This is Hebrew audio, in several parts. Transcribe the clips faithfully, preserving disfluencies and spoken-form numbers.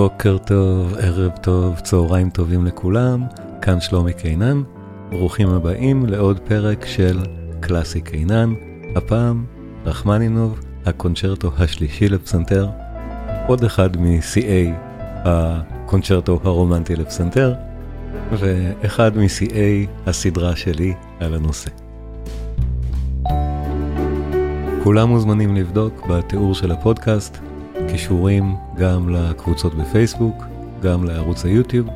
בוקר טוב, ערב טוב, צהריים טובים לכולם, כאן שלומי קינן, ברוכים הבאים לעוד פרק של קלאסי קינן, הפעם רחמנינוב, הקונצ'רטו השלישי לפסנתר, עוד אחד מ-סי איי, הקונצ'רטו הרומנטי לפסנתר, ואחד מ-סי איי, הסדרה שלי על הנושא. כולם מוזמנים לבדוק בתיאור של הפודקאסט, קישורים גם לקבוצות בפייסבוק, גם לערוץ היוטיוב,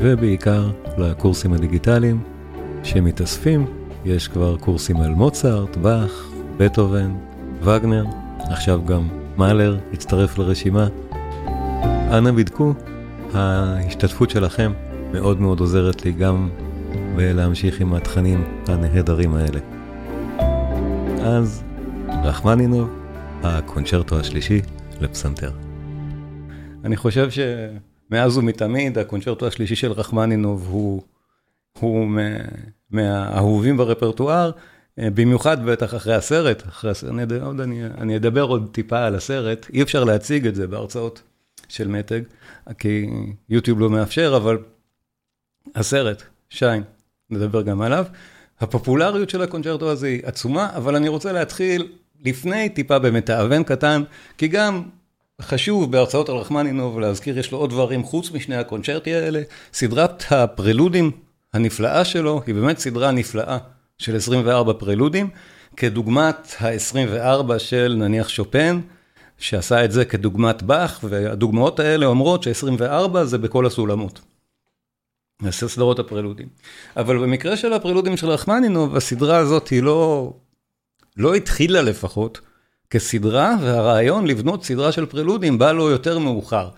ובעיקר לקורסים הדיגיטליים שמתאספים. יש כבר קורסים על מוצרט, באך, בטהובן, וגנר, עכשיו גם מאלר הצטרף לרשימה. אנא בדקו, ההשתתפות שלכם מאוד מאוד עוזרת לי גם להמשיך עם התכנים הנהדרים האלה. אז רחמנינוב, הקונצ'רטו השלישי לפסנתר. אני חושב שמאז ומתמיד הקונצ'רטו השלישי של רחמנינוב הוא הוא מהאהובים ברפרטואר, במיוחד בטח אחרי הסרט, אחרי עוד אני אני אדבר עוד טיפה על הסרט, אי אפשר להציג את זה בהרצאות של מתג, כי יוטיוב לא מאפשר, אבל הסרט, שיין, נדבר גם עליו. הפופולריות של הקונצ'רטו הזה היא עצומה, אבל אני רוצה להתחיל לפני טיפה במתאבן קטן, כי גם חשוב בהרצאות על רחמנינוב להזכיר, יש לו עוד דברים חוץ משני הקונצ'רטים האלה. סדרת הפרלודים הנפלאה שלו, היא באמת סדרה נפלאה של עשרים וארבעה פרלודים, כדוגמת ה-עשרים וארבע של נניח שופן, שעשה את זה כדוגמת באך, והדוגמאות האלה אומרות ש-עשרים וארבע זה בכל הסולמות. נעשה סדרות הפרלודים. אבל במקרה של הפרלודים של רחמנינוב, הסדרה הזאת היא לא... לא התחילה לפחות כסדרה, והרעיון לבנות סדרה של פרלודים בא לו יותר מאוחר.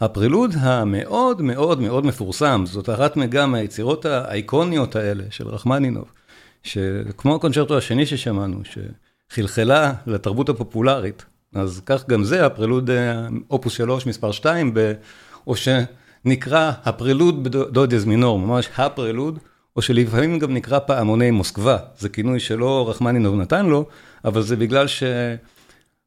הפרלוד המאוד מאוד מאוד מפורסם, זאת אחת מגם היצירות האיקוניות האלה של רחמנינוב, שכמו הקונצ'רטו השני ששמענו, שחלחלה לתרבות הפופולרית, אז כך גם זה, הפרלוד אופוס שלוש מספר שתיים, ב... או שנקרא הפרלוד בדודיאז מינור, ממש הפרלוד, או שלפעמים גם נקרא פעמוני מוסקבה, זה כינוי שלא רחמנינוב נתן לו, אבל זה בגלל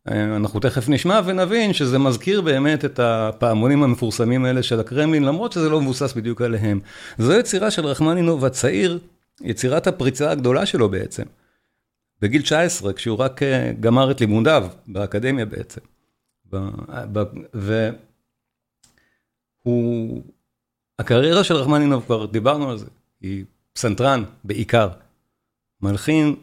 שאנחנו תכף נשמע ונבין שזה מזכיר באמת את הפעמונים המפורסמים האלה של הקרמלין, למרות שזה לא מבוסס בדיוק עליהם. זו יצירה של רחמנינוב הצעיר, יצירת הפריצה הגדולה שלו בעצם, בגיל תשע עשרה, כשהוא רק גמר את לימודיו באקדמיה בעצם. והוא... הקריירה של רחמנינוב, כבר דיברנו על זה, היא פסנתרן בעיקר, מלחין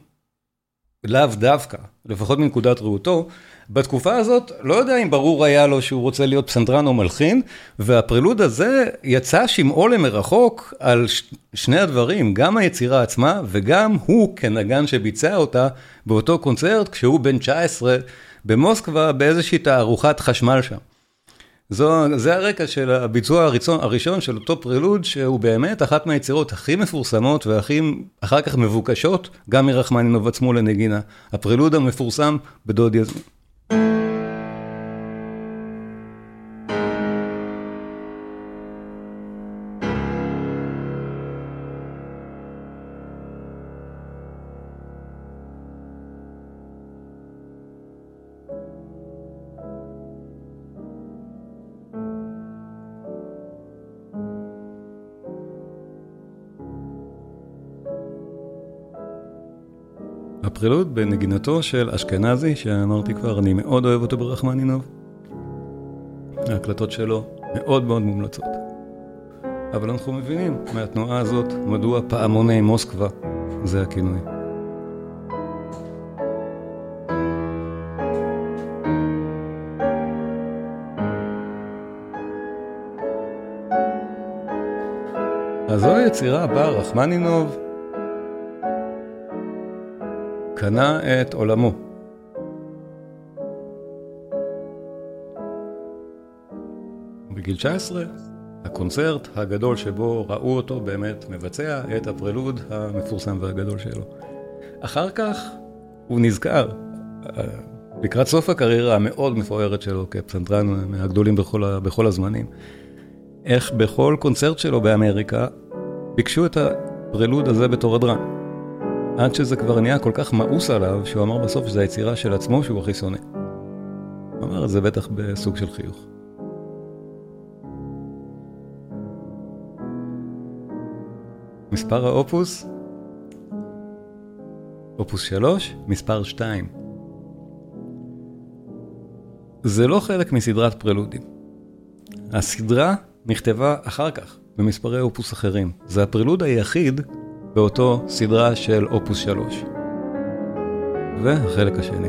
לאו דווקא, לפחות מנקודת ראותו, בתקופה הזאת לא יודע אם ברור היה לו שהוא רוצה להיות פסנתרן או מלחין, והפרלוד הזה יצא שמעו למרחוק על שני הדברים, גם היצירה עצמה וגם הוא כנגן שביצע אותה באותו קונצרט כשהוא בן תשע עשרה במוסקבה באיזושהי תערוכת חשמל שם. זו, זה הרקע של הביצוע הראשון, הראשון של אותו פרלוד, שהוא באמת אחת מהיצירות הכי מפורסמות והכי אחר כך מבוקשות, גם מרחמנינוב עצמו לנגינה. הפרלוד המפורסם בדוד יזמין. הפרלוד בנגינתו של אשכנזי, שאמרתי כבר, אני מאוד אוהב אותו ברחמנינוב. ההקלטות שלו מאוד מאוד מומלצות. אבל אנחנו מבינים מהתנועה הזאת מדוע פעמוני מוסקבה זה הכינוי. אז זו היצירה הבאה, רחמנינוב קנה את עולמו. בגיל תשע עשרה, הקונצרט הגדול שבו ראו אותו באמת מבצע את הפרלוד המפורסם והגדול שלו. אחר כך הוא נזכר, לקראת סוף הקריירה המאוד מפוארת שלו כפסנתרן מהגדולים בכל, בכל הזמנים, איך בכל קונצרט שלו באמריקה ביקשו את הפרלוד הזה בתור הדרן. עד שזה כבר נהיה כל כך מאוס עליו, שהוא אמר בסוף שזו היצירה של עצמו שהוא הכי שונא. אמר את זה בטח בסוג של חיוך. מספר האופוס? אופוס שלוש, מספר שתיים. זה לא חלק מסדרת פרלודים. הסדרה נכתבה אחר כך במספרי אופוס אחרים. זה הפרלוד היחיד באותו סדרה של אופוס שלוש. והחלק השני.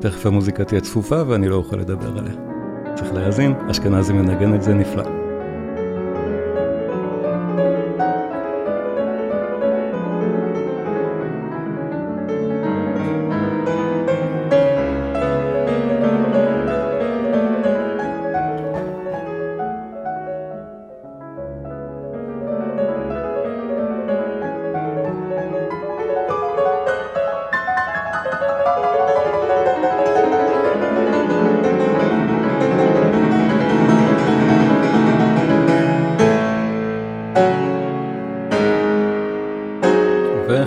תכף המוזיקה תהיה צפופה ואני לא אוכל לדבר עליה. צריך להאזין, אשכנזי מנגן את זה נפלא.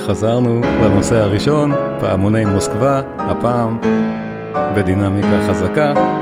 חזרנו לנושא הראשון, פעמוני מוסקבה, הפעם בדינמיקה חזקה.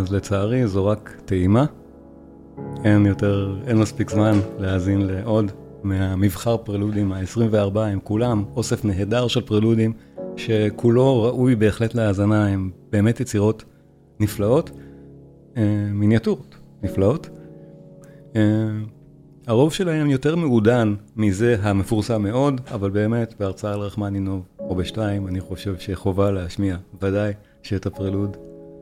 אז לצערי זו רק טעימה, אין יותר, אין מספיק זמן להאזין לעוד מהמבחר פרלודים ה-עשרים וארבע, הם כולם אוסף נהדר של פרלודים שכולו ראוי בהחלט להאזנה, הם באמת יצירות נפלאות, מיניאטורות נפלאות. הרוב שלהם יותר מעודן מזה המפורסם מאוד, אבל באמת בהרצאה על רחמנינוב או בשתיים אני חושב שחובה להשמיע, ודאי שאת הפרלוד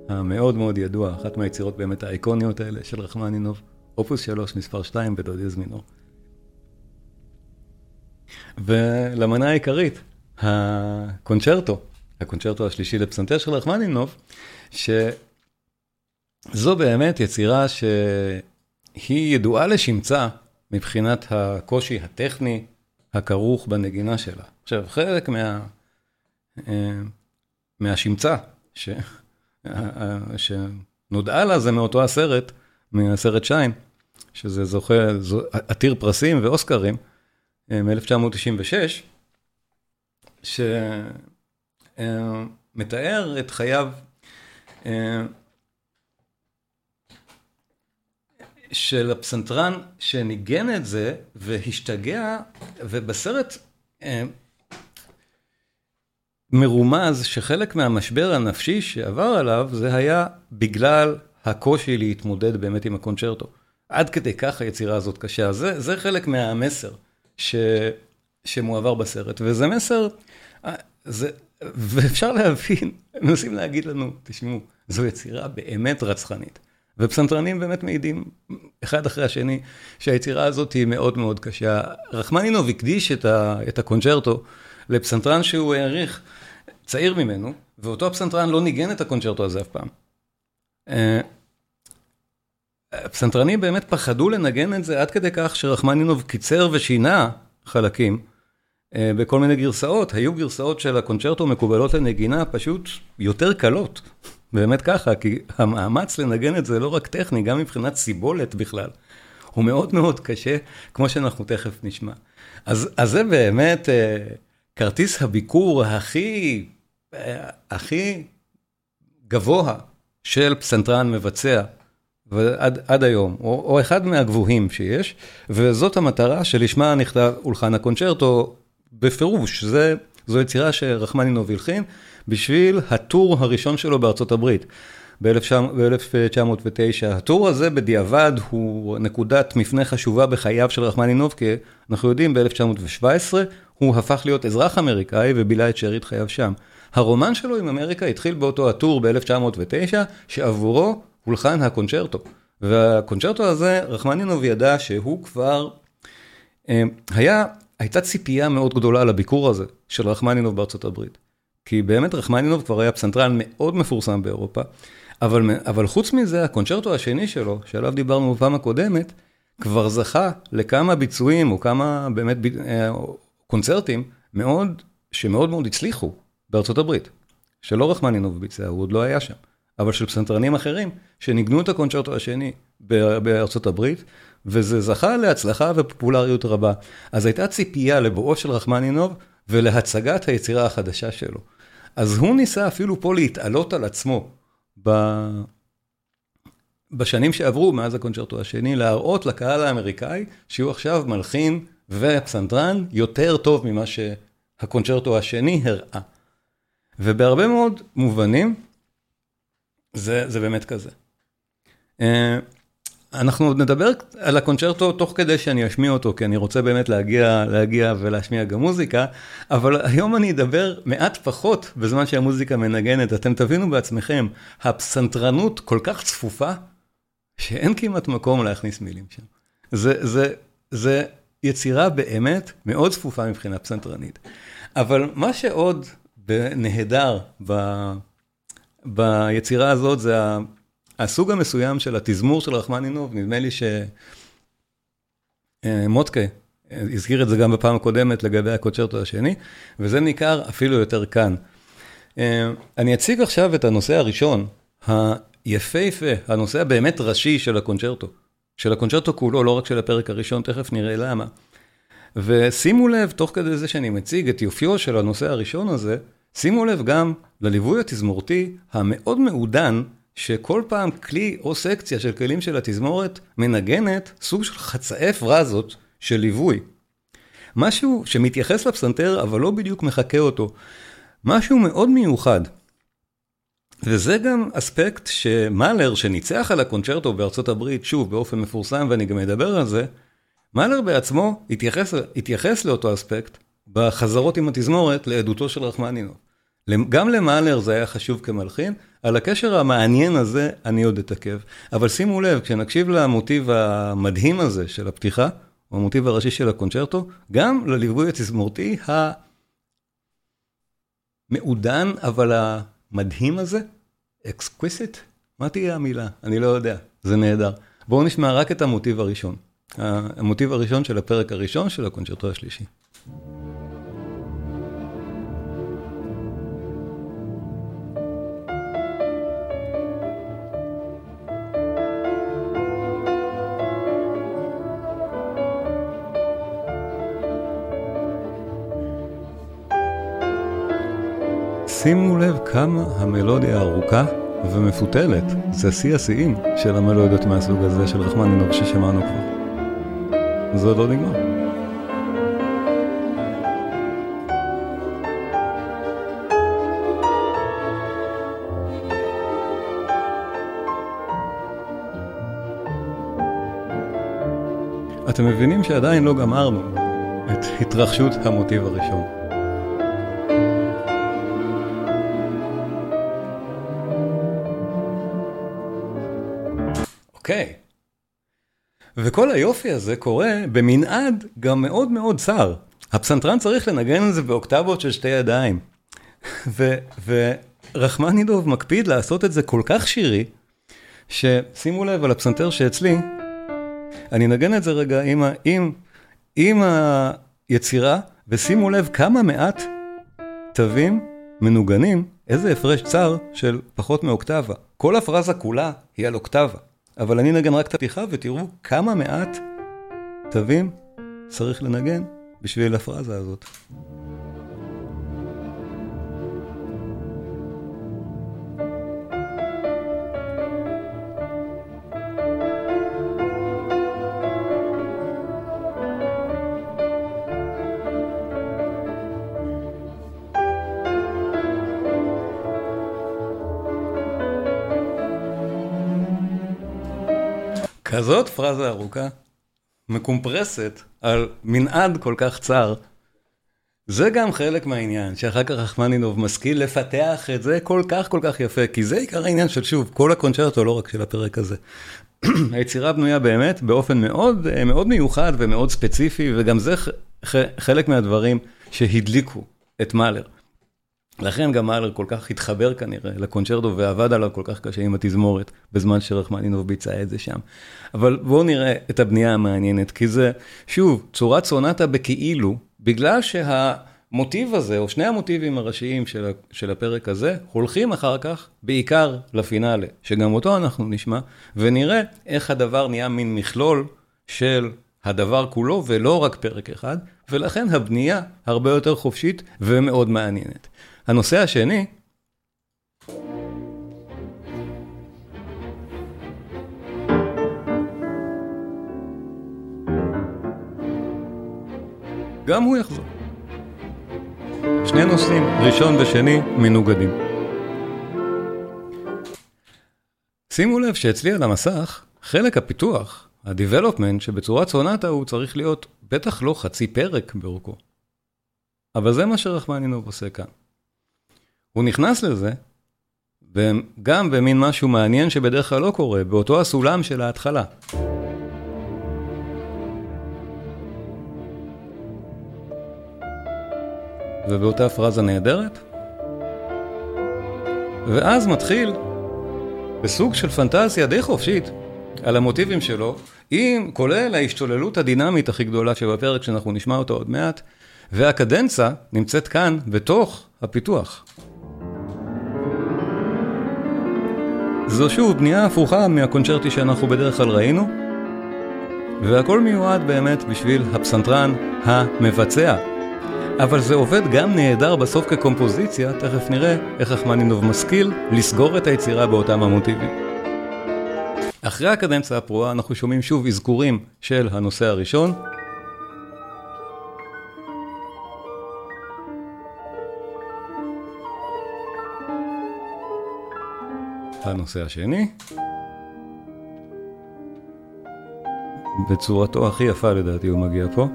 המאוד מאוד ידוע, אחת מהיצירות באמת האיקוניות האלה של רחמנינוב, אופוס שלוש, מספר שתיים, בדוד יזמינור. ולמנה העיקרית, הקונצ'רטו, הקונצ'רטו השלישי לפסנתר של רחמנינוב, שזו באמת יצירה שהיא ידועה לשמצה מבחינת הקושי הטכני הכרוך בנגינה שלה. עכשיו, חלק מה... מהשמצה ש... שנודעה לה זה מאותו הסרט, מהסרט שיין, שזה זוכה, עתיר פרסים ואוסקרים, מ-אלף תשע מאות תשעים ושש, שמתאר את חייו של הפסנתרן שניגן את זה והשתגע, ובסרט מרומז שחלק מהמשבר הנפשי שעבר עליו זה היה בגלל הקושי להתמודד באמת עם הקונצ'רטו. עד כדי כך היצירה הזאת קשה. זה, זה חלק מהמסר ש, שמועבר בסרט. וזה מסר, זה, ואפשר להבין, מנסים להגיד לנו, תשמעו, זו יצירה באמת רצחנית. ופסנתרנים באמת מעידים אחד אחרי השני שהיצירה הזאת היא מאוד מאוד קשה. רחמנינוב הקדיש את, ה, את הקונצ'רטו לפסנתרן שהוא העריך צעיר ממנו, ואותו הפסנתרן לא ניגן את הקונצ'רטו הזה אף פעם. הפסנתרנים באמת פחדו לנגן את זה עד כדי כך שרחמנינוב קיצר ושינה חלקים בכל מיני גרסאות. היו גרסאות של הקונצ'רטו מקובלות לנגינה פשוט יותר קלות. באמת ככה, כי המאמץ לנגן את זה לא רק טכני, גם מבחינת סיבולת בכלל. הוא מאוד מאוד קשה, כמו שאנחנו תכף נשמע. אז, אז זה באמת... כרטיס הביקור הכי, הכי גבוה של פסנתרן מבצע ועד, עד היום, או, או אחד מהגבוהים שיש, וזאת המטרה שלשמה נכתב אולחן הקונצ'רטו בפירוש. זה, זו יצירה שרחמנינוב הלחין, בשביל הטור הראשון שלו בארצות הברית. ב-אלף תשע מאות ותשע, הטור הזה בדיעבד הוא נקודת מפנה חשובה בחייו של רחמנינוב, כי אנחנו יודעים, ב-אלף תשע מאות שבע עשרה הוא הפך להיות אזרח אמריקאי ובילה את שארית חייו שם. הרומן שלו עם אמריקה התחיל באותו הטור ב-אלף תשע מאות ותשע, שעבורו הולחן הקונצ'רטו. והקונצ'רטו הזה, רחמנינוב ידע שהוא כבר... היה, הייתה ציפייה מאוד גדולה לביקור הזה של רחמנינוב בארצות הברית. כי באמת רחמנינוב כבר היה פסנתרן מאוד מפורסם באירופה, אבל, אבל חוץ מזה, הקונצ'רטו השני שלו, שעליו דיברנו בפעם הקודמת, כבר זכה לכמה ביצועים, או כמה באמת ב... קונצרטים, מאוד, שמאוד מאוד הצליחו בארצות הברית. שלא רחמנינוב ביצע, הוא עוד לא היה שם. אבל של פסנתרנים אחרים, שניגנו את הקונצ'רטו השני בארצות הברית, וזה זכה להצלחה ופופולריות רבה. אז הייתה ציפייה לבואו של רחמנינוב, ולהצגת היצירה החדשה שלו. אז הוא ניסה אפילו פה להתעלות על עצמו, בשנים שעברו מאז הקונצ'רטו השני, להראות לקהל האמריקאי שהוא עכשיו מלחין ופסנתרן יותר טוב ממה שהקונצ'רטו השני הראה. ובהרבה מאוד מובנים, זה, זה באמת כזה. אנחנו עוד נדבר על הקונצ'רטו תוך כדי שאני אשמיע אותו, כי אני רוצה באמת להגיע, להגיע ולהשמיע גם מוזיקה, אבל היום אני אדבר מעט פחות בזמן שהמוזיקה מנגנת. אתם תבינו בעצמכם, הפסנתרנות כל כך צפופה, שאין כמעט מקום להכניס מילים שם. זה, זה, זה יצירה באמת מאוד צפופה מבחינה פסנתרנית. אבל מה שעוד נהדר ב, ביצירה הזאת זה ה... הסוג המסוים של התזמור של רחמנינוב, נדמה לי שמוטקה הזכיר את זה גם בפעם הקודמת לגבי הקונצ'רטו השני, וזה ניכר אפילו יותר כאן. אני אציג עכשיו את הנושא הראשון, היפהפה, הנושא הבאמת ראשי של הקונצ'רטו, של הקונצ'רטו כולו, לא רק של הפרק הראשון, תכף נראה למה. ושימו לב, תוך כדי זה שאני מציג את יופיו של הנושא הראשון הזה, שימו לב גם לליווי התזמורתי המאוד מעודן, שכל פעם כלי או סקציה של כלים של התזמורת מנגנת סוג של חצאי פרזות של ליווי. משהו שמתייחס לפסנתר אבל לא בדיוק מחכה אותו. משהו מאוד מיוחד. וזה גם אספקט שמאלר שניצח על הקונצ'רטו בארצות הברית, שוב באופן מפורסם ואני גם מדבר על זה, מאלר בעצמו התייחס, התייחס לאותו אספקט בחזרות עם התזמורת לעדותו של רחמנינוב. גם למאלר זה היה חשוב כמלחין, על הקשר המעניין הזה אני עוד אתעכב. אבל שימו לב, כשנקשיב למוטיב המדהים הזה של הפתיחה, או המוטיב הראשי של הקונצ'רטו, גם לליווי התזמורתי המעודן, אבל המדהים הזה, exquisite, מה תהיה המילה? אני לא יודע, זה נהדר. בואו נשמע רק את המוטיב הראשון. המוטיב הראשון של הפרק הראשון של הקונצ'רטו השלישי. שימו לב כמה המלודיה ארוכה ומפותלת, זה שיא השיאים של המלודיות מהסוג הזה של רחמנינוב ששמענו כבר. זה עוד לא נגמר. אתם מבינים שעדיין לא גמרנו את התרחשות המוטיב הראשון. Okay. וכל היופי הזה קורה במנעד גם מאוד מאוד צר. הפסנתרן צריך לנגן את זה באוקטבות של שתי ידיים. ו- ורחמנינוב מקפיד לעשות את זה כל כך שירי, ששימו לב על הפסנתר שאצלי, אני נגן את זה רגע עם, ה- עם-, עם היצירה, ושימו לב כמה מעט תווים מנוגנים, איזה הפרש צר של פחות מאוקטבה. כל הפרזה כולה היא על אוקטבה. אבל אני נגן רק את הפתיחה, ותראו כמה מעט תווים צריך לנגן בשביל הפרזה הזאת. כזאת פרזה ארוכה, מקומפרסת על מנעד כל כך צר, זה גם חלק מהעניין, שאחר כך רחמנינוב משכיל לפתח את זה כל כך כל כך יפה, כי זה עיקר העניין של שוב, כל הקונצ'רטו, לא רק של הפרק הזה. היצירה בנויה באמת באופן מאוד, מאוד מיוחד ומאוד ספציפי, וגם זה חלק מהדברים שהדליקו את מאלר. לכן גם מאלר כל כך התחבר כנראה לקונצ'רטו ועבד עליו כל כך קשה עם התזמורת, בזמן שרחמנינוב ביצע את זה שם. אבל בואו נראה את הבנייה המעניינת, כי זה, שוב, צורת סונטה בכאילו, בגלל שהמוטיב הזה, או שני המוטיבים הראשיים של הפרק הזה, הולכים אחר כך בעיקר לפינאלה, שגם אותו אנחנו נשמע, ונראה איך הדבר נהיה מין מכלול של הדבר כולו, ולא רק פרק אחד, ולכן הבנייה הרבה יותר חופשית ומאוד מעניינת. הנושא השני, גם הוא יחזור. שני נושאים, ראשון ושני, מנוגדים. שימו לב שאצלי על המסך, חלק הפיתוח, ה-development, שבצורת סונטה הוא צריך להיות בטח לא חצי פרק באורכו. אבל זה מה שרחמנינוב עושה כאן. הוא נכנס לזה, גם במין משהו מעניין שבדרך כלל לא קורה, באותו הסולם של ההתחלה. ובאותה פרזה נהדרת. ואז מתחיל בסוג של פנטזיה די חופשית על המוטיבים שלו, עם כולל ההשתוללות הדינמית הכי גדולה שבפרק שאנחנו נשמע אותו עוד מעט, והקדנצה נמצאת כאן בתוך הפיתוח. זו שוב בנייה הפוכה מהקונצ'רטי שאנחנו בדרך כלל ראינו, והכל מיועד באמת בשביל הפסנתרן המבצע. אבל זה עובד גם נהדר בסוף כקומפוזיציה, תכף נראה איך רחמנינוב משכיל לסגור את היצירה באותם המוטיבים. אחרי הקדנציה הפרועה אנחנו שומעים שוב אזכורים של הנושא הראשון, הנושא השני, בצורתו הכי יפה לדעתי הוא מגיע פה,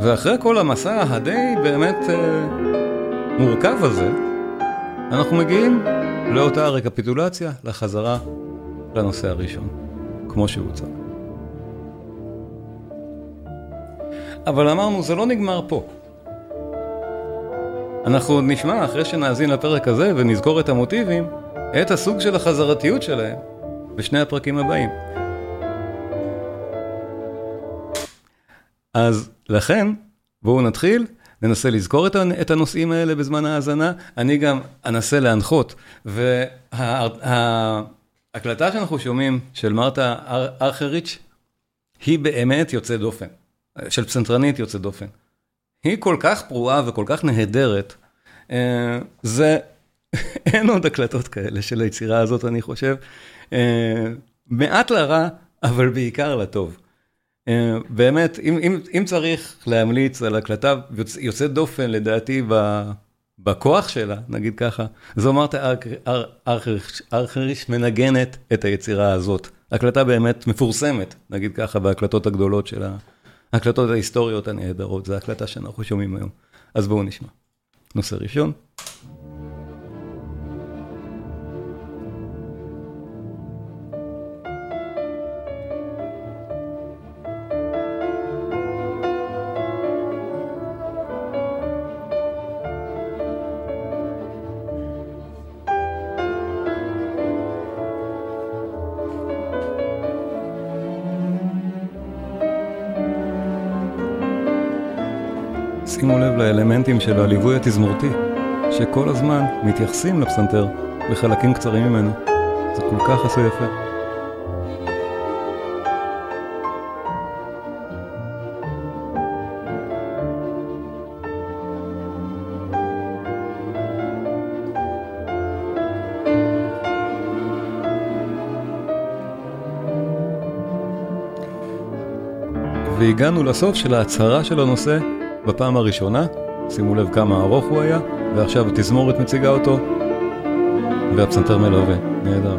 ואחרי כל המסע הדי באמת אה, מורכב הזה, אנחנו מגיעים לאותה הרקפיטולציה, לחזרה לנושא הראשון, כמו שהוצא. אבל אמרנו, זה לא נגמר פה. אנחנו עוד נשמע, אחרי שנאזין לפרק הזה ונזכור את המוטיבים, את הסוג של החזרתיות שלהם בשני הפרקים הבאים. אז לכן, בואו נתחיל, ננסה לזכור את הנושאים האלה בזמן ההאזנה, אני גם אנסה להנחות, וההקלטה שאנחנו שומעים של מרתה ארגריץ' היא באמת יוצאת דופן, של פסנתרנית יוצאת דופן. היא כל כך פרועה וכל כך נהדרת, זה, אין עוד הקלטות כאלה של היצירה הזאת, אני חושב, מעט לרע, אבל בעיקר לטוב. באמת, אם, אם, אם צריך להמליץ על הקלטה יוצאת דופן, לדעתי, בכוח שלה, נגיד ככה, זו מרתה ארגריץ' מנגנת את היצירה הזאת. הקלטה באמת מפורסמת, נגיד ככה, בהקלטות הגדולות שלה. הקלטות ההיסטוריות הנהדרות, זו הקלטה שאנחנו שומעים היום. אז בואו נשמע. נושא ראשון. שימו לב לאלמנטים של הליווי התזמורתי, שכל הזמן מתייחסים לפסנתר בחלקים קצרים ממנו. זה כל כך עשוי יפה. והגענו לסוף של ההצהרה של הנושא, בפעם הראשונה, שימו לב כמה ארוך הוא היה, ועכשיו התזמורת מציגה אותו, והפסנתר מלווה. נהדר.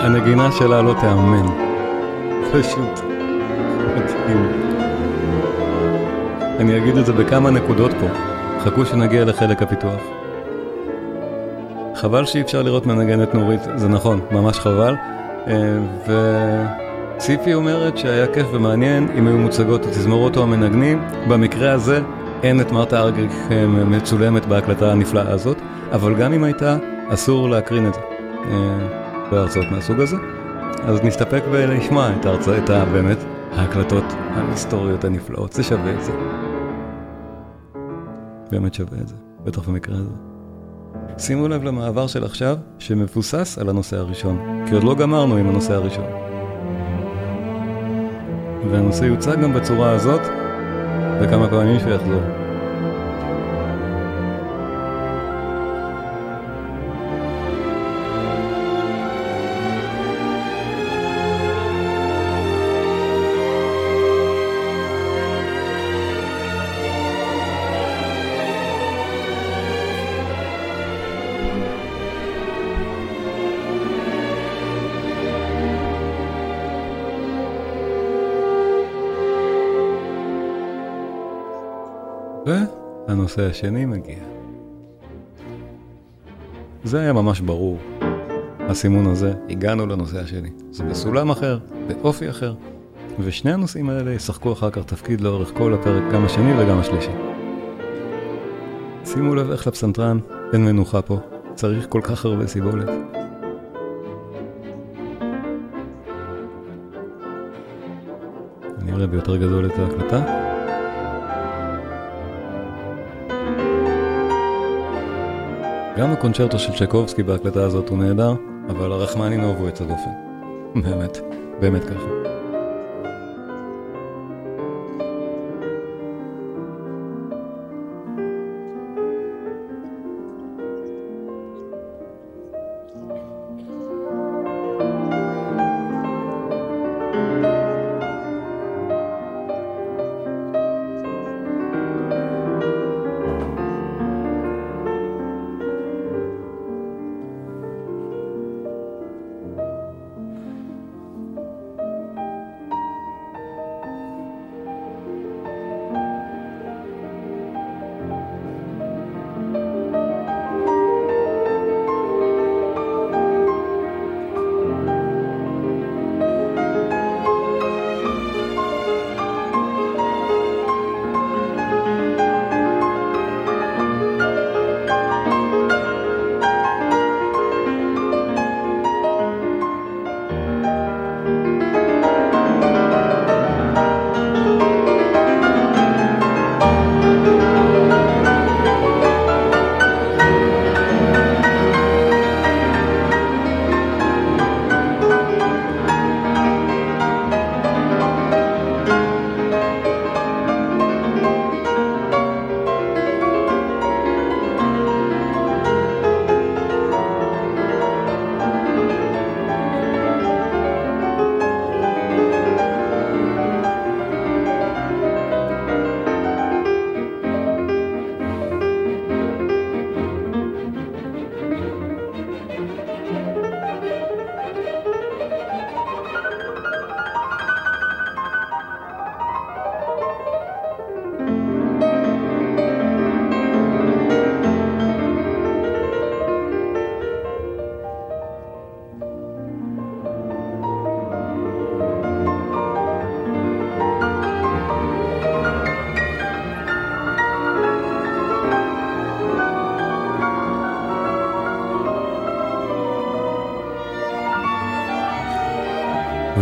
הנגינה שלה לא תאמן, פשוט מדהים. אני אגיד את זה בכמה נקודות פה, חכו שנגיע לחלק הפיתוח. חבל שאי אפשר לראות מנגנת נורית, זה נכון, ממש חבל. וציפי אומרת שהיה כיף ומעניין אם היו מוצגות התזמורות או המנגנים. במקרה הזה אין את מרתה ארגריך מצולמת בהקלטה הנפלאה הזאת, אבל גם אם הייתה אסור להקרין את זה בהרצאות מהסוג הזה, אז נסתפק ולשמע את ההרצאה, באמת ההקלטות ההיסטוריות הנפלאות. זה שווה את זה, באמת שווה את זה, בטח במקרה הזה. שימו לב למעבר של עכשיו שמבוסס על הנושא הראשון, כי עוד לא גמרנו עם הנושא הראשון, והנושא יוצא גם בצורה הזאת וכמה פעמים שיחזור. הנושא השני מגיע. זה היה ממש ברור, הסימון הזה. הגענו לנושא השני, זה בסולם אחר, באופי אחר, ושני הנושאים האלה ישחקו אחר כך תפקיד לאורך כל הפרק, גם השני וגם השלישי. שימו לב איך לפסנתרן אין מנוחה פה, צריך כל כך הרבה סיבולת. אני אראה ביותר גדול את ההקלטה. גם הקונצ'רטו של צ'ייקובסקי בהקלטה הזאת הוא נהדר, אבל הרחמנינוף הוא יצא דופן. באמת, באמת ככה.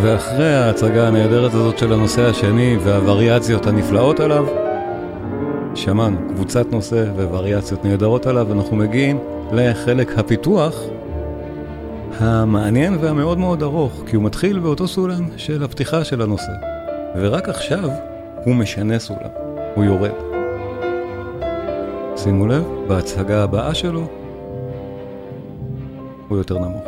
ואחרי ההצגה הנהדרת הזאת של הנושא השני והווריאציות הנפלאות עליו, שמענו קבוצת נושא ווריאציות נהדרות עליו, ואנחנו מגיעים לחלק הפיתוח המעניין והמאוד מאוד ארוך, כי הוא מתחיל באותו סולם של הפתיחה של הנושא, ורק עכשיו הוא משנה סולם, הוא יורד. שימו לב, בהצגה הבאה שלו הוא יותר נמוך.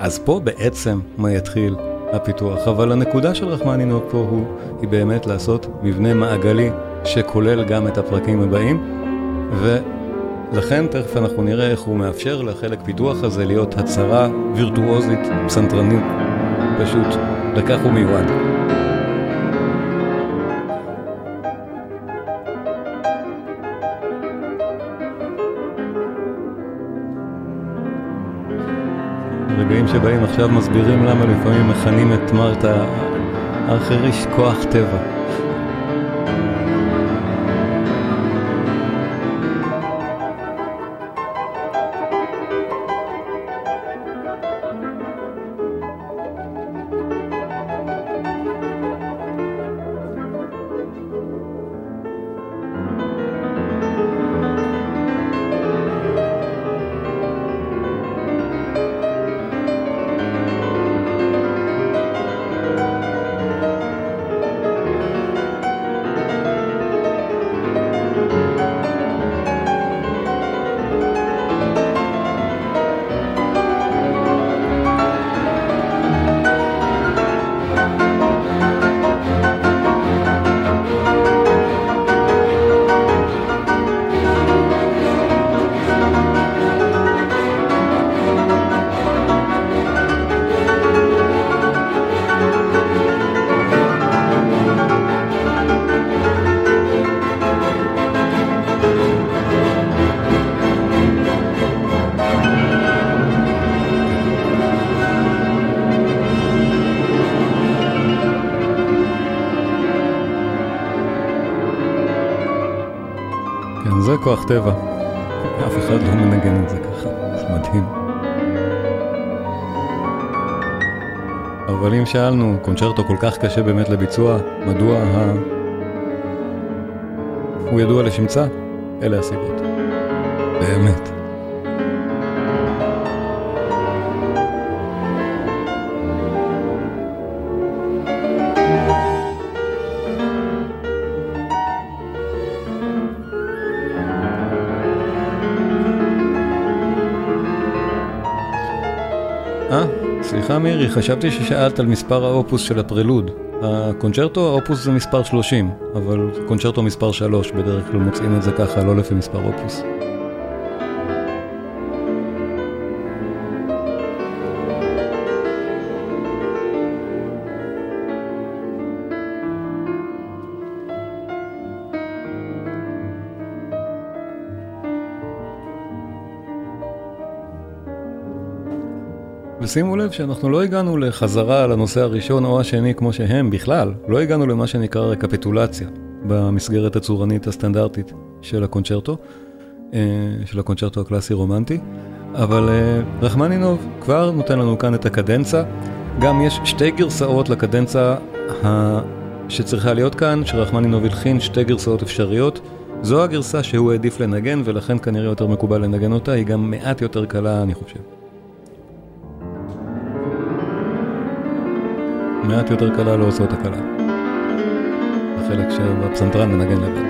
אז פה בעצם מה יתחיל הפיתוח, אבל הנקודה של רחמנינוב פה הוא, היא באמת לעשות מבנה מעגלי שכולל גם את הפרקים הבאים, ולכן תכף אנחנו נראה איך הוא מאפשר לחלק פיתוח הזה להיות הצהרה וירטואוזית פסנתרנית, פשוט לכך הוא מיועד. רגעים שבאים עכשיו מסבירים למה לפעמים מכנים את מרתה ארגריש כוח טבע. כוח טבע. אף אחד לא מנגן את זה ככה. זה מדהים. אבל אם שאלנו, קונצ'רטו כל כך קשה באמת לביצוע, מדוע ה... הוא ידוע לשמצה? אלה הסיבות. באמת. סליחה מירי, חשבתי ששאלת על מספר האופוס של הפרלוד. הקונצ'רטו, האופוס זה מספר שלושים, אבל קונצ'רטו מספר שלוש, בדרך כלל מוצאים את זה ככה, לא לפי מספר אופוס. שימו לב שאנחנו לא הגענו לחזרה על הנושא הראשון או השני כמו שהם בכלל, לא הגענו למה שנקרא רקפיטולציה במסגרת הצורנית הסטנדרטית של הקונצ'רטו, של הקונצ'רטו הקלאסי רומנטי, אבל רחמנינוב כבר נותן לנו כאן את הקדנצה, גם יש שתי גרסאות לקדנצה שצריכה להיות כאן, שרחמנינוב הלחין שתי גרסאות אפשריות, זו הגרסה שהוא העדיף לנגן ולכן כנראה יותר מקובל לנגן אותה, היא גם מעט יותר קלה אני חושב. מעט יותר קלה לא עושה אותה קלה. החלק שהפסנתרן מנגן לבד.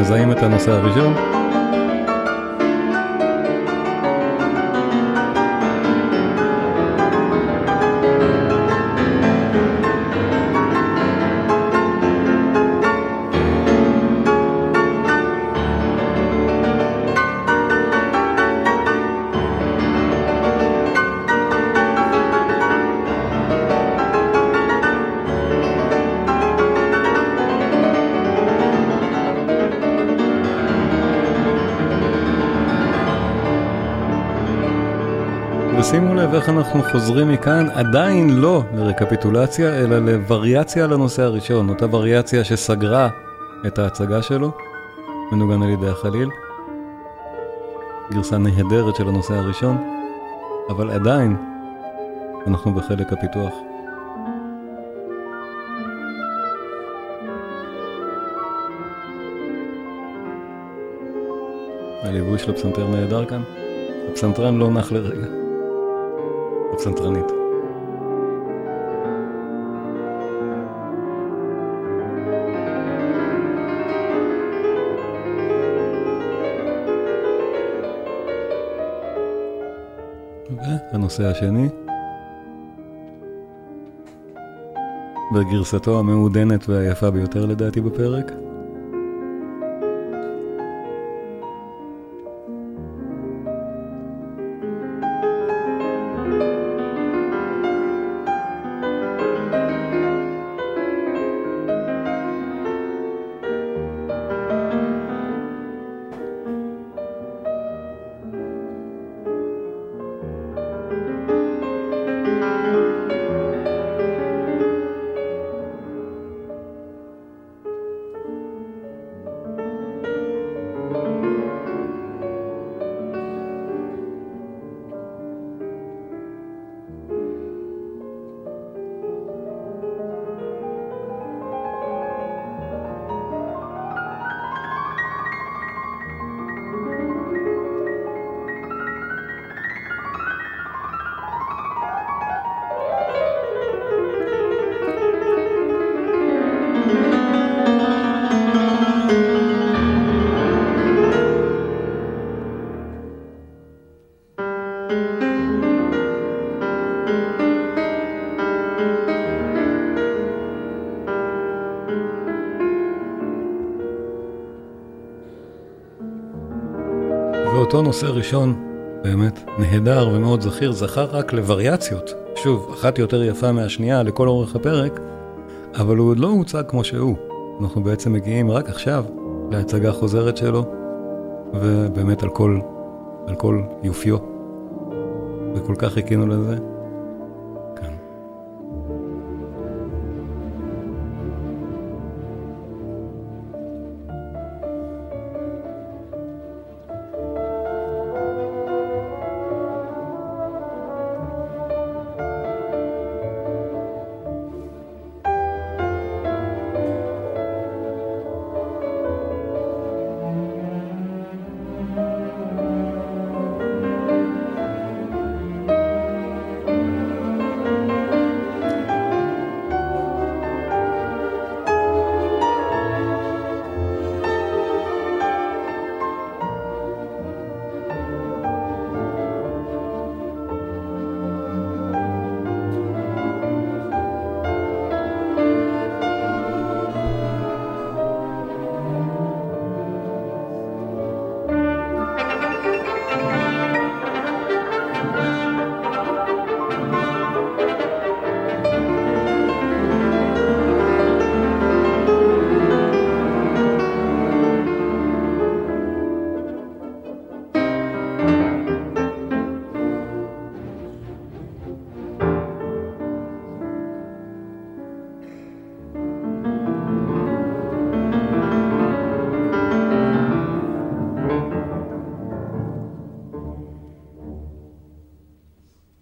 מזהים את הנושא הראשון. שימו לב איך אנחנו חוזרים מכאן, עדיין לא לרקפיטולציה, אלא לווריאציה על הנושא הראשון, אותה וריאציה שסגרה את ההצגה שלו, מנוגן על ידי החליל. גרסה נהדרת של הנושא הראשון, אבל עדיין אנחנו בחלק הפיתוח. הליווי של הפסנתר נהדר כאן. הפסנתרן לא נח לרגע. הפסנתרנית. והנושא השני. בגרסתו המעודנת והיפה ביותר לדעתי בפרק. אותו נושא ראשון, באמת, נהדר ומאוד זכיר, זכר רק לווריאציות, שוב, אחת יותר יפה מהשנייה לכל אורך הפרק, אבל הוא עוד לא הוצג כמו שהוא. אנחנו בעצם מגיעים רק עכשיו להצגה חוזרת שלו, ובאמת על כל, על כל יופיו, וכל כך חיכינו לזה.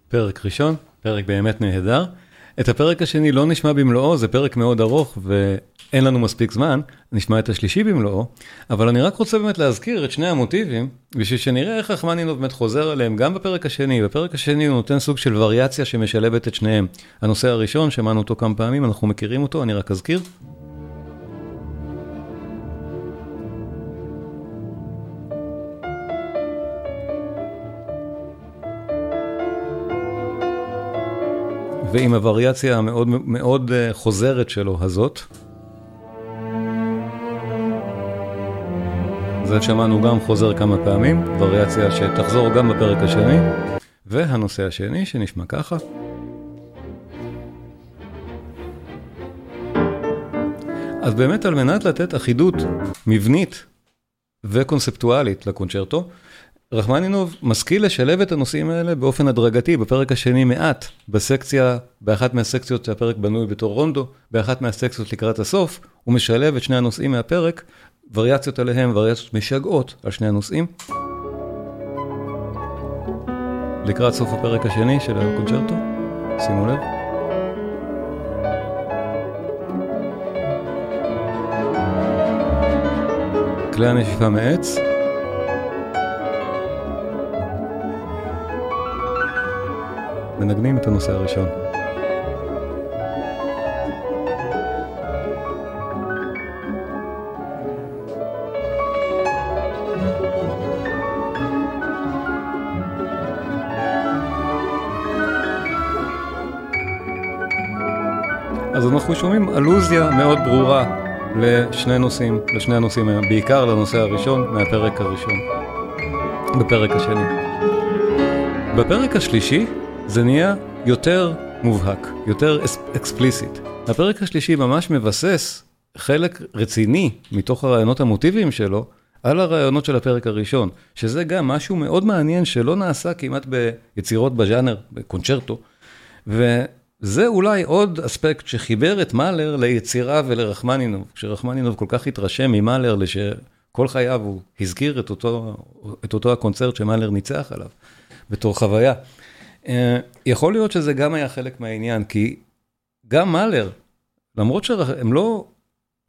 פרק ראשון, פרק באמת נהדר. את הפרק השני לא נשמע במלואו, זה פרק מאוד ארוך ואין לנו מספיק זמן, נשמע את השלישי במלואו, אבל אני רק רוצה באמת להזכיר את שני המוטיבים, בשביל שנראה איך רחמנינוף באמת חוזר עליהם גם בפרק השני. בפרק השני הוא נותן סוג של וריאציה שמשלבת את שניהם. הנושא הראשון, שמענו אותו כמה פעמים, אנחנו מכירים אותו, אני רק אזכיר. ועם הווריאציה המאוד מאוד חוזרת שלו הזאת. זה שמענו גם חוזר כמה פעמים, וריאציה שתחזור גם בפרק השני. והנושא השני שנשמע ככה. אז באמת על מנת לתת אחידות מבנית וקונספטואלית לקונצ'רטו, רחמנינוב משכיל לשלב את הנושאים האלה באופן הדרגתי, בפרק השני מעט, בסקציה, באחת מהסקציות שהפרק בנוי בתור רונדו, באחת מהסקציות לקראת הסוף, הוא משלב את שני הנושאים מהפרק, וריאציות עליהם, וריאציות משגעות על שני הנושאים. לקראת סוף הפרק השני של הקונצ'רטו, שימו לב. כלי הנשיפה מעץ. מנגנים את הנושא הראשון. אז אנחנו שומעים אלוזיה מאוד ברורה לשני נושאים, לשני הנושאים, בעיקר לנושא הראשון מהפרק הראשון, בפרק השני. בפרק השלישי זה נהיה יותר מובהק, יותר אקספליסיט. הפרק השלישי ממש מבסס חלק רציני מתוך הרעיונות המוטיביים שלו על הרעיונות של הפרק הראשון, שזה גם משהו מאוד מעניין שלא נעשה כמעט ביצירות בז'אנר, בקונצ'רטו, וזה אולי עוד אספקט שחיבר את מאלר ליצירה ולרחמנינוב, כשרחמנינוב כל כך התרשם ממאלר לשכל חייו הוא הזכיר את אותו, את אותו הקונצרט שמאלר ניצח עליו בתור חוויה. יכול להיות שזה גם היה חלק מהעניין, כי גם מאלר, למרות שהם לא,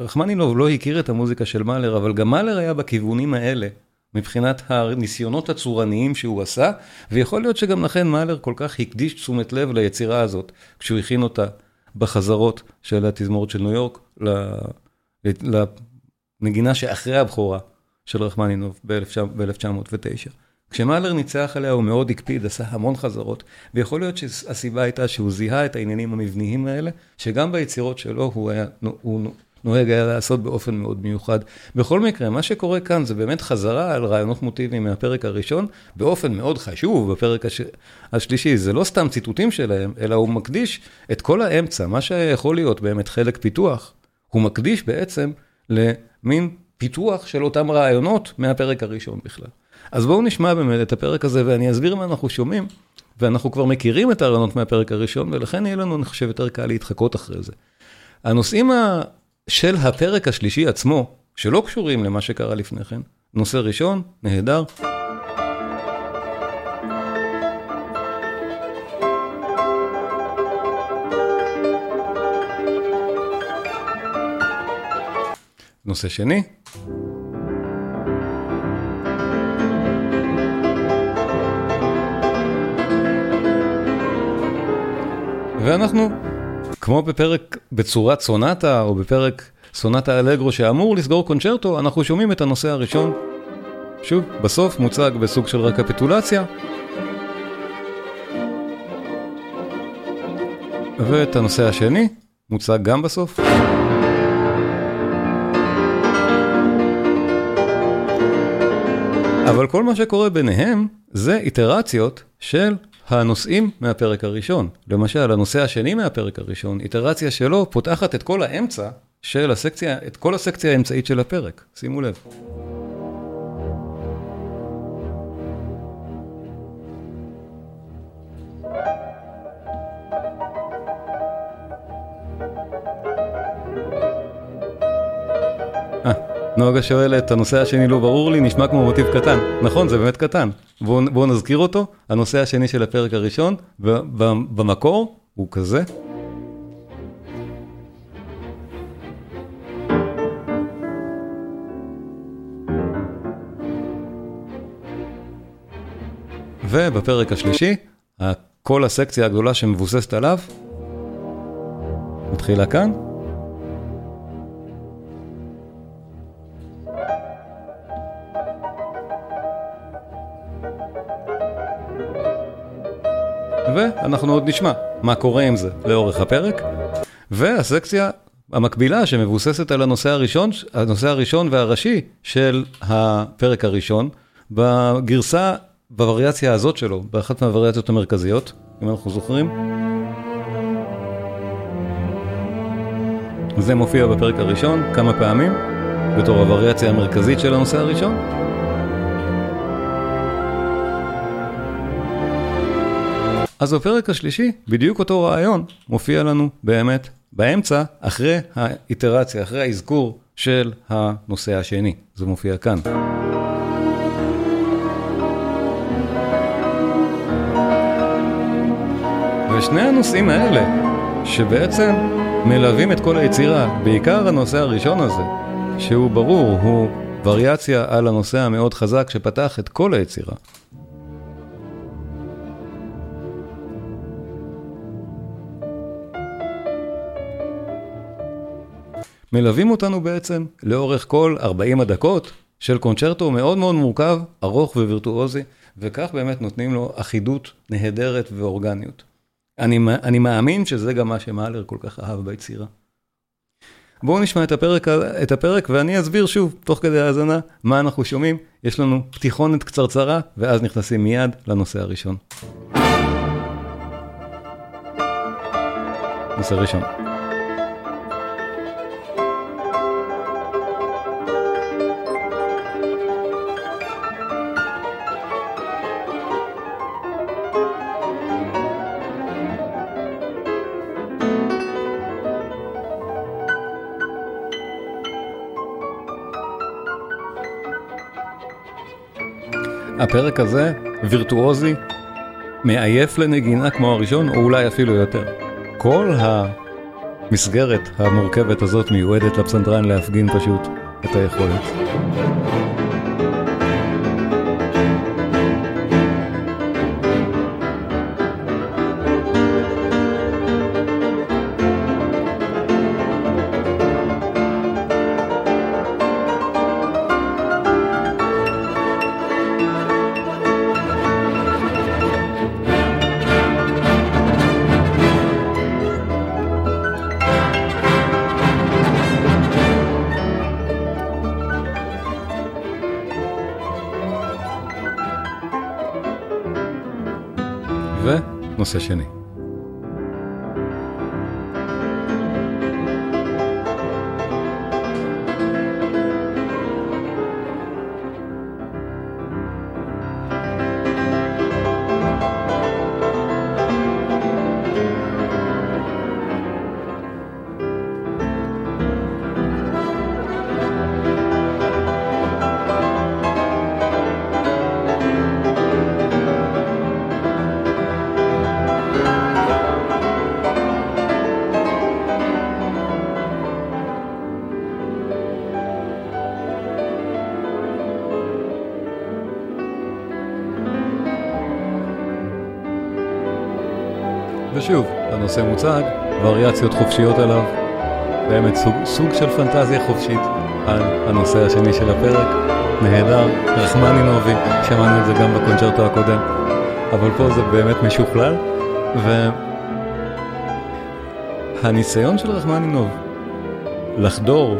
רחמנינוב לא הכיר את המוזיקה של מאלר, אבל גם מאלר היה בכיוונים האלה, מבחינת הניסיונות הצורניים שהוא עשה, ויכול להיות שגם לכן מאלר כל כך הקדיש תשומת לב ליצירה הזאת, כשהוא הכין אותה בחזרות של התזמורת של ניו יורק, לנגינה שאחרי הבכורה של רחמנינוב ב-אלף תשע מאות ותשע. כשמאלר ניצח עליה הוא מאוד הקפיד, עשה המון חזרות, ויכול להיות שהסיבה הייתה שהוא זיהה את העניינים המבניים האלה, שגם ביצירות שלו הוא, היה, הוא נוהג היה לעשות באופן מאוד מיוחד. בכל מקרה, מה שקורה כאן זה באמת חזרה על רעיונות מוטיביים מהפרק הראשון, באופן מאוד חשוב בפרק הש... השלישי. זה לא סתם ציטוטים שלהם, אלא הוא מקדיש את כל האמצע, מה שיכול להיות באמת חלק פיתוח, הוא מקדיש בעצם למין פיתוח של אותם רעיונות מהפרק הראשון בכלל. אז בואו נשמע באמת את הפרק הזה, ואני אסביר מה אנחנו שומעים, ואנחנו כבר מכירים את הרעיונות מהפרק הראשון, ולכן יהיה לנו, אני חושב, יותר קל להתחקות אחרי זה. הנושאים של הפרק השלישי עצמו, שלא קשורים למה שקרה לפני כן, נושא ראשון, נהדר. נושא שני. ואנחנו, כמו בפרק בצורת סונטה, או בפרק סונטה אלגרו שאמור לסגור קונצ'רטו, אנחנו שומעים את הנושא הראשון, שוב, בסוף מוצג בסוג של רקפיטולציה, ואת הנושא השני מוצג גם בסוף. אבל כל מה שקורה ביניהם זה איטרציות של הנושאים מהפרק הראשון. למשל, הנושא השני מהפרק הראשון, איטרציה שלו פותחת את כל האמצע של הסקציה, את כל הסקציה האמצעית של הפרק. שימו לב. אה, נוגה שואלת, הנושא השני לא ברור לי, נשמע כמו מוטיב קטן. נכון, זה באמת קטן. בואו בוא נזכיר אותו, הנושא השני של הפרק הראשון, במקור הוא כזה. ובפרק השלישי, כל הסקציה הגדולה שמבוססת עליו, מתחילה כאן. ואנחנו עוד נשמע מה קורה עם זה לאורך הפרק. והסקציה המקבילה שמבוססת על הנושא הראשון, הנושא הראשון והראשי של הפרק הראשון, בגרסה, בווריאציה הזאת שלו, באחת מהווריאציות המרכזיות, אם אנחנו זוכרים. זה מופיע בפרק הראשון כמה פעמים, בתור הווריאציה המרכזית של הנושא הראשון. אז בפרק השלישי, בדיוק אותו רעיון, מופיע לנו באמת באמצע, אחרי האיטרציה, אחרי האזכור של הנושא השני. זה מופיע כאן. ושני הנושאים האלה, שבעצם מלווים את כל היצירה, בעיקר הנושא הראשון הזה, שהוא ברור, הוא וריאציה על הנושא המאוד חזק שפתח את כל היצירה. מלווים אותנו בעצם לאורך כל ארבעים הדקות של קונצ'רטו מאוד מאוד מורכב, ארוך ווירטואוזי, וכך באמת נותנים לו אחידות נהדרת ואורגניות. אני, אני מאמין שזה גם מה שמאלר כל כך אהב ביצירה. בואו נשמע את הפרק, את הפרק, ואני אסביר שוב, תוך כדי ההזנה, מה אנחנו שומעים. יש לנו פתיחונת קצרצרה, ואז נכנסים מיד לנושא הראשון. נושא ראשון. הפרק הזה וירטואוזי, מעייף לנגינה כמו הראשון, או אולי אפילו יותר. כל המסגרת המורכבת הזאת מיועדת לפסנתרן להפגין פשוט את היכולת. נושא שני. ושוב, הנושא מוצג, וריאציות חופשיות עליו, באמת סוג, סוג של פנטזיה חופשית על הנושא השני של הפרק, נהדר, רחמנינובי, שמענו את זה גם בקונצ'רטו הקודם, אבל פה זה באמת משוכלל, והניסיון של רחמנינוב לחדור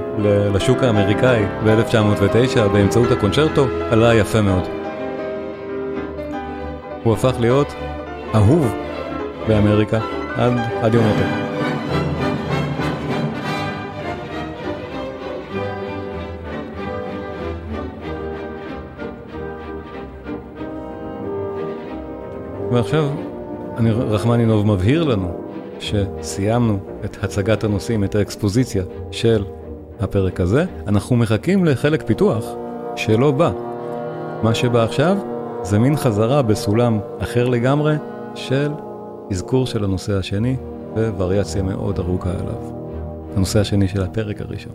לשוק האמריקאי ב-אלף תשע מאות ותשע באמצעות הקונצ'רטו עלה יפה מאוד. הוא הפך להיות אהוב באמריקה, עד, עד יום יותר. ועכשיו, אני, רחמנינוב מבהיר לנו שסיימנו את הצגת הנושאים, את האקספוזיציה של הפרק הזה. אנחנו מחכים לחלק פיתוח שלא בא. מה שבא עכשיו זה מין חזרה בסולם אחר לגמרי של אזכור של הנושא השני, ווריאציה מאוד ארוכה עליו. הנושא השני של הפרק הראשון.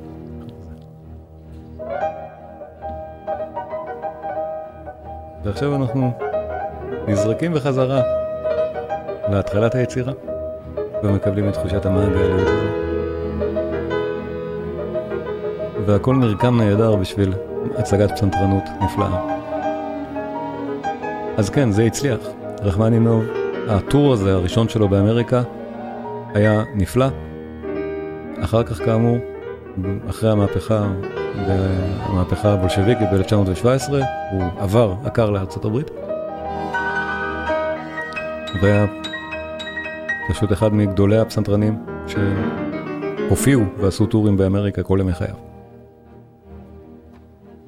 ועכשיו אנחנו נזרקים בחזרה להתחלת היצירה, ומקבלים את תחושת המעגליות הזו. והכל נרקם נהדר בשביל הצגת פסנתרנות נפלאה. אז כן, זה הצליח. רחמנינוב, הטור הזה, הראשון שלו באמריקה, היה נפלא. אחר כך, כאמור, אחרי המהפכה, המהפכה הבולשביקית ב-אלף תשע מאות שבע עשרה, הוא עבר עקר לארצות הברית. והיה פשוט אחד מגדולי הפסנתרנים שהופיעו ועשו טורים באמריקה כל ימי חייו.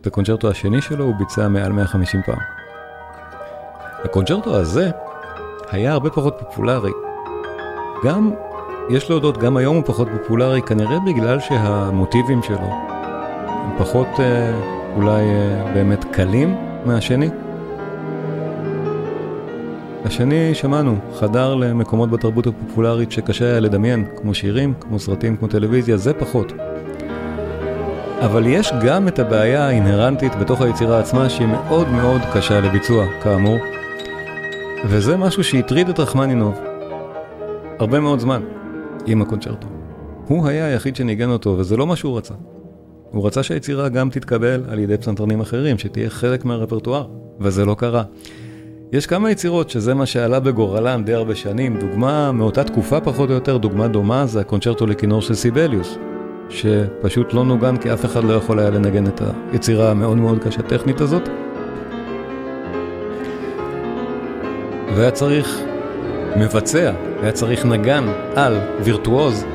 את הקונצ'רטו השני שלו הוא ביצע מעל מאה וחמישים פעם. הקונצ'רטו הזה היה הרבה פחות פופולרי. גם, יש להודות, גם היום הוא פחות פופולרי, כנראה בגלל שהמוטיבים שלו הם פחות אולי באמת קלים מהשני. השני, שמענו, חדר למקומות בתרבות הפופולרית שקשה היה לדמיין, כמו שירים, כמו סרטים, כמו טלוויזיה, זה פחות. אבל יש גם את הבעיה האינהרנטית בתוך היצירה עצמה, שהיא מאוד מאוד קשה לביצוע, כאמור. וזה משהו שהטריד את רחמנינוב הרבה מאוד זמן עם הקונצ'רטו. הוא היה היחיד שניגן אותו, וזה לא מה שהוא רצה. הוא רצה שהיצירה גם תתקבל על ידי פסנתרנים אחרים, שתהיה חלק מהרפרטואר, וזה לא קרה. יש כמה יצירות שזה מה שעלה בגורלם די הרבה שנים. דוגמה מאותה תקופה פחות או יותר, דוגמה דומה, זה הקונצ'רטו לכינור של סיבליוס, שפשוט לא נוגן כי אף אחד לא יכול היה לנגן את היצירה המאוד מאוד קשה טכנית הזאת. והיה צריך מבצע, היה צריך נגן על וירטואוז,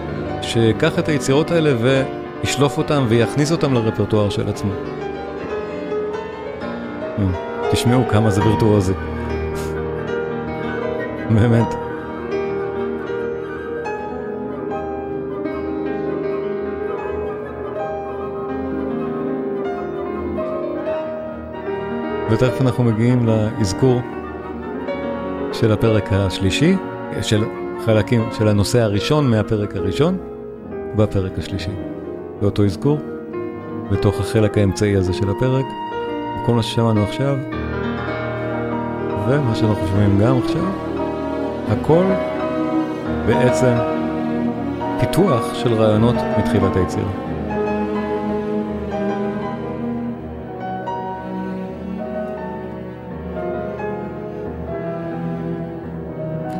שיקח את היצירות האלה וישלוף אותם ויכניס אותם לרפרטואר של עצמו. תשמעו כמה זה וירטואוזי. באמת. ותכף אנחנו מגיעים לאזכור של הפרק השלישי, של חלקים של הנושא הראשון מהפרק הראשון, בפרק השלישי. באותו אזכור, בתוך החלק האמצעי הזה של הפרק, כל מה ששמענו עכשיו, ומה שאנחנו שומעים גם עכשיו, הכל בעצם פיתוח של רעיונות מתחילת היצירה.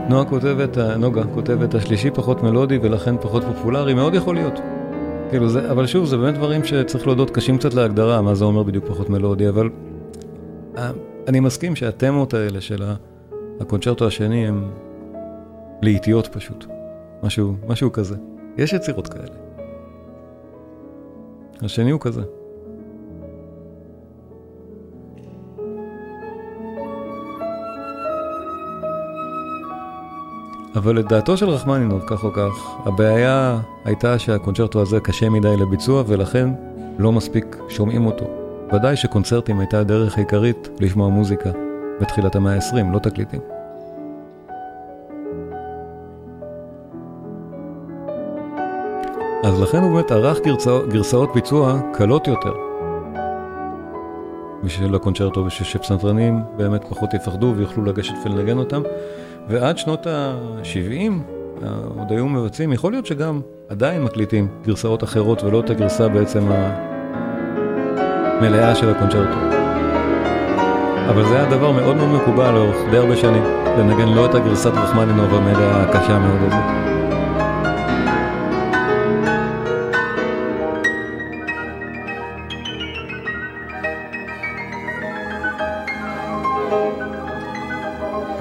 נועה כותבת, נוגה כותבת, השלישי פחות מלודי ולכן פחות פופולרי, מאוד יכול להיות. כאילו זה, אבל שוב, זה באמת דברים שצריך להודות, קשים קצת להגדרה, מה זה אומר בדיוק פחות מלודי, אבל אני מסכים שהתמות האלה של הקונצ'רטו השני הם לאיטיות פשוט. משהו, משהו כזה. יש יצירות כאלה. השני הוא כזה. אבל לדעתו של רחמנינוב, כך או כך, הבעיה הייתה שהקונצ'רטו הזה קשה מדי לביצוע, ולכן לא מספיק שומעים אותו. ודאי שקונצרטים הייתה הדרך העיקרית לשמוע מוזיקה בתחילת המאה ה-עשרים, לא תקליטים. אז לכן הוא באמת ערך גרסא, גרסאות ביצוע קלות יותר. בשביל הקונצ'רטו, בשביל שפסנתרנים באמת פחות יפחדו ויוכלו לגשת ולנגן אותם. ועד שנות ה-שבעים עוד היו מבצעים, יכול להיות שגם עדיין מקליטים גרסאות אחרות ולא את הגרסה בעצם המלאה של הקונצ'רטו. אבל זה היה דבר מאוד מאוד מקובל לאורך די הרבה שנים, לנגן לא את הגרסת רחמנינוב המלאה הקשה מאוד הזאת.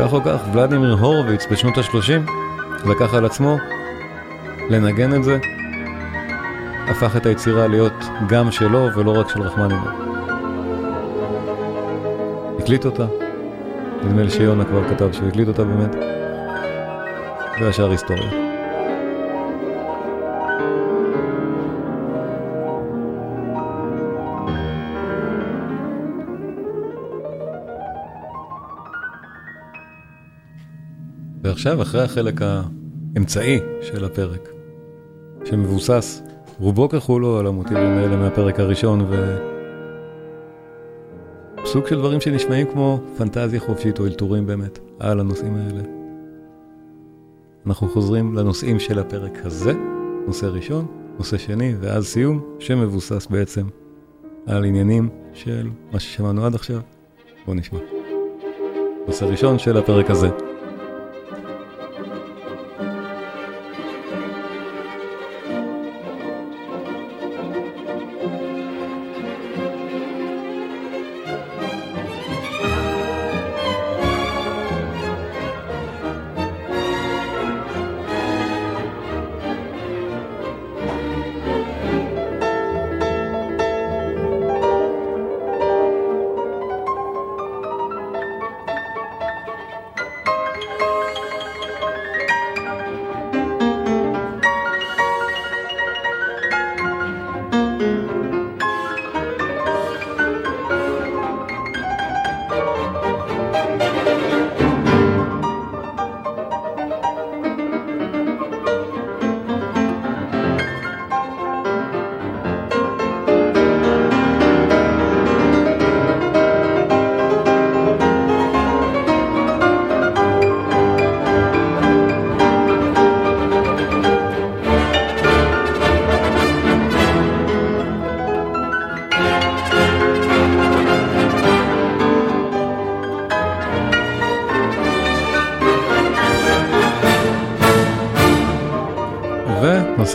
כך או כך, ולדימיר הורוביץ בשנות ה-שלושים לקח על עצמו לנגן את זה, הפך את היצירה להיות גם שלו ולא רק של רחמנינוב. הקליט אותה, נדמה לי שיונה כבר כתב שהוא הקליט אותה באמת, והשאר היסטוריה. ועכשיו, אחרי החלק האמצעי של הפרק, שמבוסס רובו ככולו על המוטיבים האלה מהפרק הראשון, ופסוק של דברים שנשמעים כמו פנטזיה חופשית או אלתורים באמת על הנושאים האלה. אנחנו חוזרים לנושאים של הפרק הזה, נושא ראשון, נושא שני, ואז סיום, שמבוסס בעצם על עניינים של מה ששמענו עד עכשיו. בוא נשמע. נושא ראשון של הפרק הזה.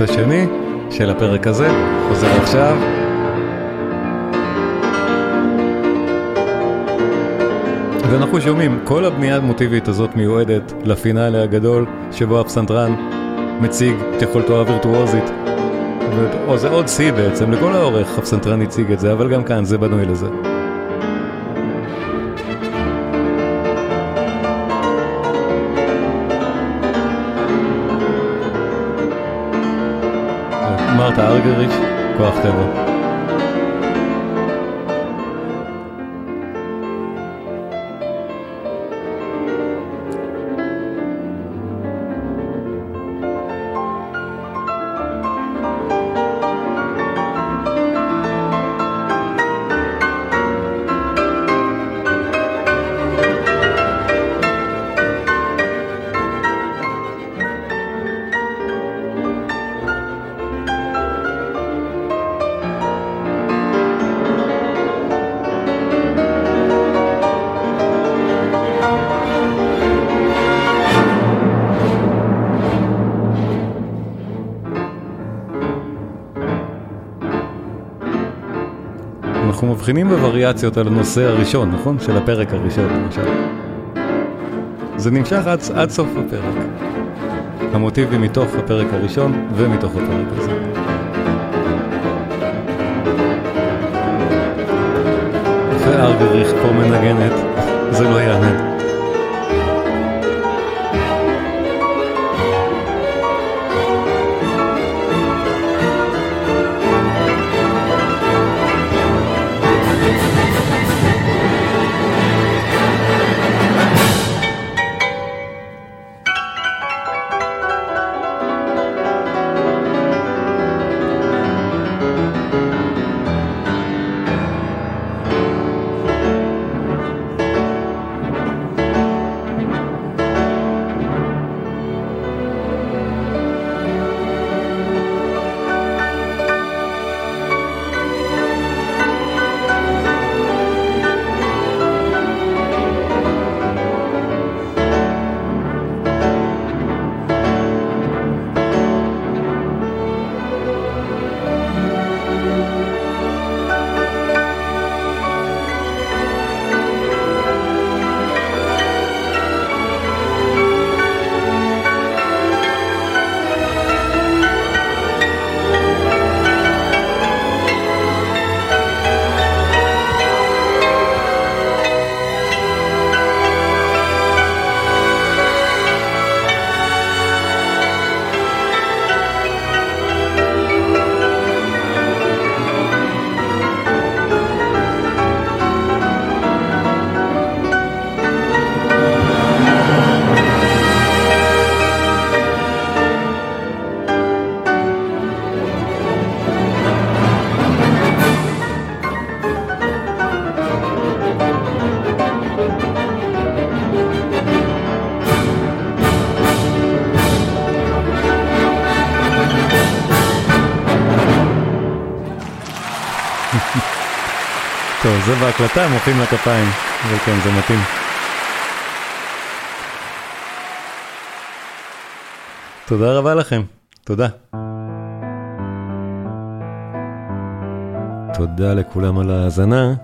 נושא שני של הפרק הזה, חוזר עכשיו. ואנחנו שומעים, כל הבנייה המוטיבית הזאת מיועדת לפינאלה הגדול, שבו הפסנתרן מציג את יכולתו הווירטואוזית. או זה עוד סי בעצם, לכל האורך הפסנתרן הציג את זה, אבל גם כאן זה בנוי לזה. מרתה ארגריש, כוח טבע. אנחנו מבחינים בווריאציות על הנושא הראשון, נכון? של הפרק הראשון, למשל. זה נמשך עד, עד סוף הפרק. המוטיבים מתוך הפרק הראשון ומתוך הפרק הזה. וארגריך פה מנגנת, זה לא יענה. זה בהקלטה, מוחאים לכפיים, וכן, זה מתאים. תודה רבה לכם, תודה. תודה לכולם על ההאזנה,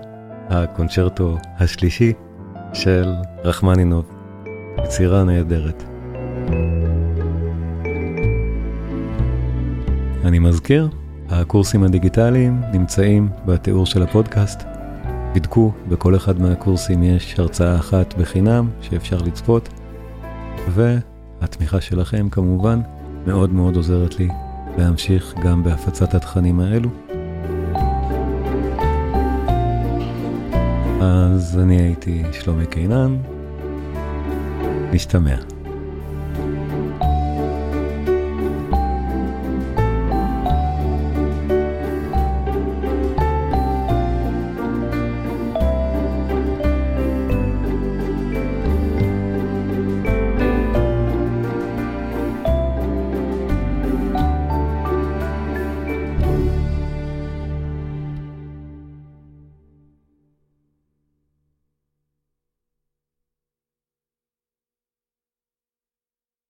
הקונצ'רטו השלישי של רחמנינוב, יצירה נהדרת. אני מזכיר, הקורסים הדיגיטליים נמצאים בתיאור של הפודקאסט. בדקו, בכל אחד מהקורסים יש הרצאה אחת בחינם שאפשר לצפות, והתמיכה שלכם כמובן מאוד מאוד עוזרת לי להמשיך גם בהפצת התכנים האלו. אז אני הייתי שלומי קינן, נשתמע.